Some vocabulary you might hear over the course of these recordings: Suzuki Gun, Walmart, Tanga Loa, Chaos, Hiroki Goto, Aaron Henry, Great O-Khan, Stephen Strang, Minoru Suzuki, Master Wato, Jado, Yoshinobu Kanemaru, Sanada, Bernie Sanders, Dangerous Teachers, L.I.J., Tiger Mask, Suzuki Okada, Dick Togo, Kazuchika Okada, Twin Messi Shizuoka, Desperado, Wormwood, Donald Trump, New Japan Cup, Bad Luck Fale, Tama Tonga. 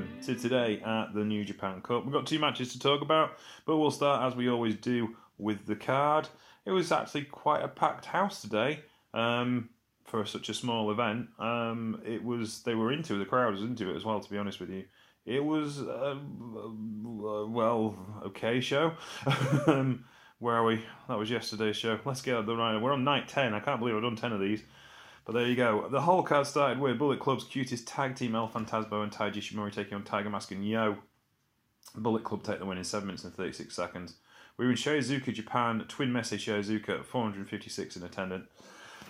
welcome to today at the New Japan Cup. We've got two matches to talk about, but we'll start, as we always do, with the card. It was actually quite a packed house today for such a small event. The crowd was into it as well, to be honest with you. It was okay show. Where are we? That was yesterday's show. Let's get out of the right. We're on night 10. I can't believe I've done 10 of these. But there you go. The whole card started with Bullet Club's cutest tag team, El Phantasmo and Taiji Ishimori, taking on Tiger Mask and Yo. Bullet Club take the win in 7 minutes and 36 seconds. We were in Shizuoka, Japan. Twin Messi Shizuoka, 456 in attendance.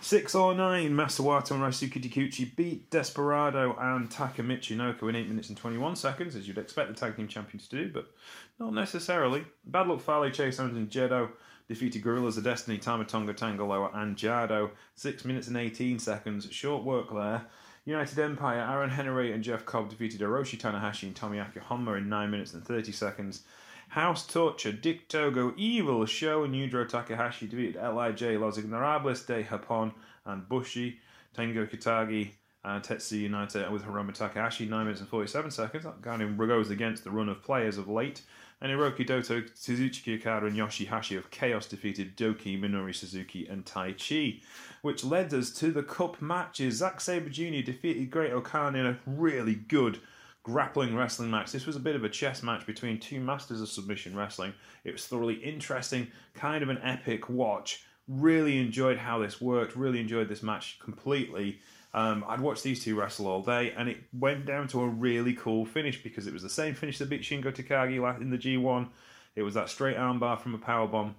6 or 9, Master Wato and Ryusuke Taguchi beat Desperado and Takamichi Noko in 8 minutes and 21 seconds, as you'd expect the tag team champions to do, but not necessarily. Bad Luck Fale, Chaos and Jado defeated Gorillas of Destiny, Tama Tonga, Tanga Loa and Jado. 6 minutes and 18 seconds. Short work there. United Empire, Aaron Henry and Jeff Cobb defeated Hiroshi Tanahashi and Tomiaki Honma in 9 minutes and 30 seconds. House Torture, Dick Togo, Evil, Show, and Yujiro Takahashi defeated L.I.J., Los Ignorables, De Japón, and Bushi, Shingo Takagi, and Tetsu United with Hiromu Takahashi, 9 minutes and 47 seconds. That kind of goes against the run of players of late. And Hiroki Goto, Suzuki Okada, and Yoshihashi of Chaos defeated Doki, Minoru Suzuki, and Tai Chi, which led us to the cup matches. Zack Sabre Jr. defeated Great O-Khan in a really good grappling wrestling match. This was a bit of a chess match between two masters of submission wrestling. It was thoroughly interesting, kind of an epic watch. Really enjoyed how this worked, really enjoyed this match completely. I'd watched these two wrestle all day, and it went down to a really cool finish because it was the same finish that beat Shingo Takagi in the G1. It was that straight armbar from a powerbomb.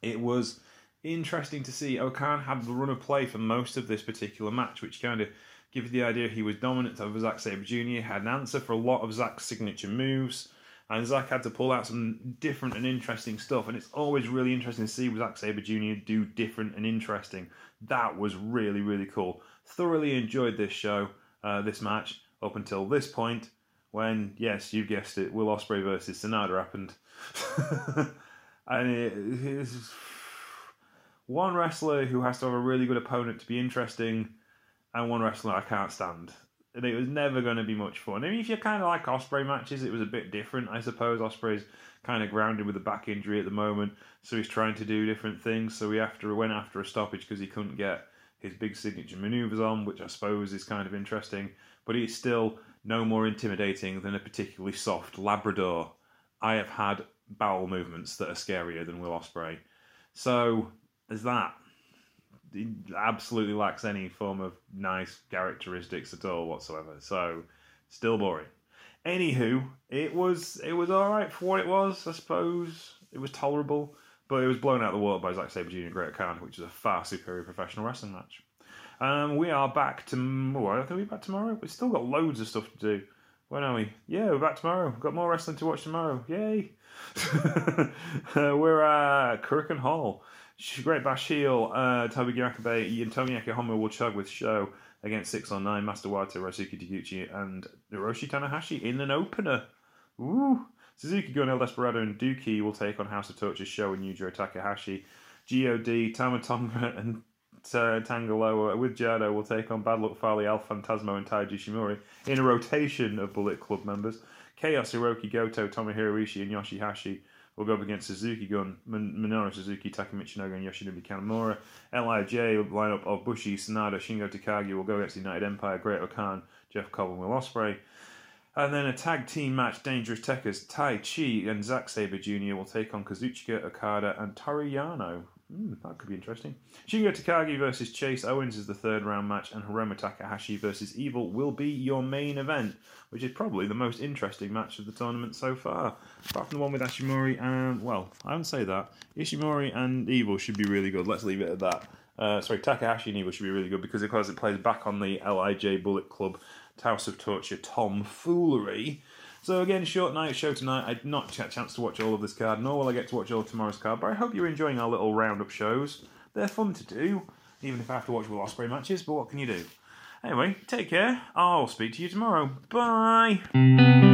It was interesting to see. Okan had the run of play for most of this particular match, which kind of gives the idea he was dominant over Zack Sabre Jr., had an answer for a lot of Zack's signature moves, and Zack had to pull out some different and interesting stuff, and it's always really interesting to see Zack Sabre Jr. do different and interesting. That was really, really cool. Thoroughly enjoyed this show, this match, up until this point, when, yes, you guessed it, Will Ospreay versus Sanada happened. And it's one wrestler who has to have a really good opponent to be interesting, and one wrestler I can't stand. And it was never going to be much fun. I mean, if you kind of like Ospreay matches, it was a bit different, I suppose. Ospreay's kind of grounded with a back injury at the moment, so he's trying to do different things. So he went after a stoppage because he couldn't get his big signature manoeuvres on, which I suppose is kind of interesting. But he's still no more intimidating than a particularly soft Labrador. I have had bowel movements that are scarier than Will Ospreay. So there's that. He absolutely lacks any form of nice characteristics at all whatsoever. So, still boring. Anywho, it was all right for what it was, I suppose. It was tolerable, but it was blown out of the water by Zack Sabre Jr. and Great O-Khan, which was a far superior professional wrestling match. We are back tomorrow. Are we back tomorrow? We've still got loads of stuff to do. When are we? Yeah, we're back tomorrow. Got more wrestling to watch tomorrow. Yay! We're at Kurikan Hall. Great Bash Heel, Tobiyakabe and Tomiaki Honma will chug with Show against 6 or 9, Master Wato, Ryusuke Taguchi and Hiroshi Tanahashi in an opener. Ooh. Suzuki Gun, El Desperado and Duki will take on House of Torture, Show and Yujiro Takahashi. G.O.D, Tama Tonga and Tanga Loa with Jado will take on Bad Luck Fale, El Phantasmo and Taiji Ishimori in a rotation of Bullet Club members. Chaos, Hiroki Goto, Tomohiro Ishii and Yoshihashi will go up against Suzuki Gun, Minoru Suzuki, Takamichi Noko, and Yoshinobu Kanemaru. L.I.J. lineup of Bushi, Sanada, Shingo Takagi will go against United Empire, Great O-Khan, Jeff Cobb, and Will Ospreay. And then a tag team match, Dangerous Techers, Tai Chi and Zack Sabre Jr. will take on Kazuchika, Okada, and Toriyano. That could be interesting. Shingo Takagi versus Chase Owens is the third round match, and Hiromu Takahashi versus Evil will be your main event, which is probably the most interesting match of the tournament so far. Apart from the one with Ishimori and, well, I wouldn't say that. Ishimori and Evil should be really good. Let's leave it at that. Takahashi and Evil should be really good because, of course, it plays back on the LIJ Bullet Club House of Torture tomfoolery. So again, short night, show tonight. I did not get a chance to watch all of this card, nor will I get to watch all of tomorrow's card, but I hope you're enjoying our little roundup shows. They're fun to do, even if I have to watch Will Ospreay matches, but what can you do? Anyway, take care. I'll speak to you tomorrow. Bye!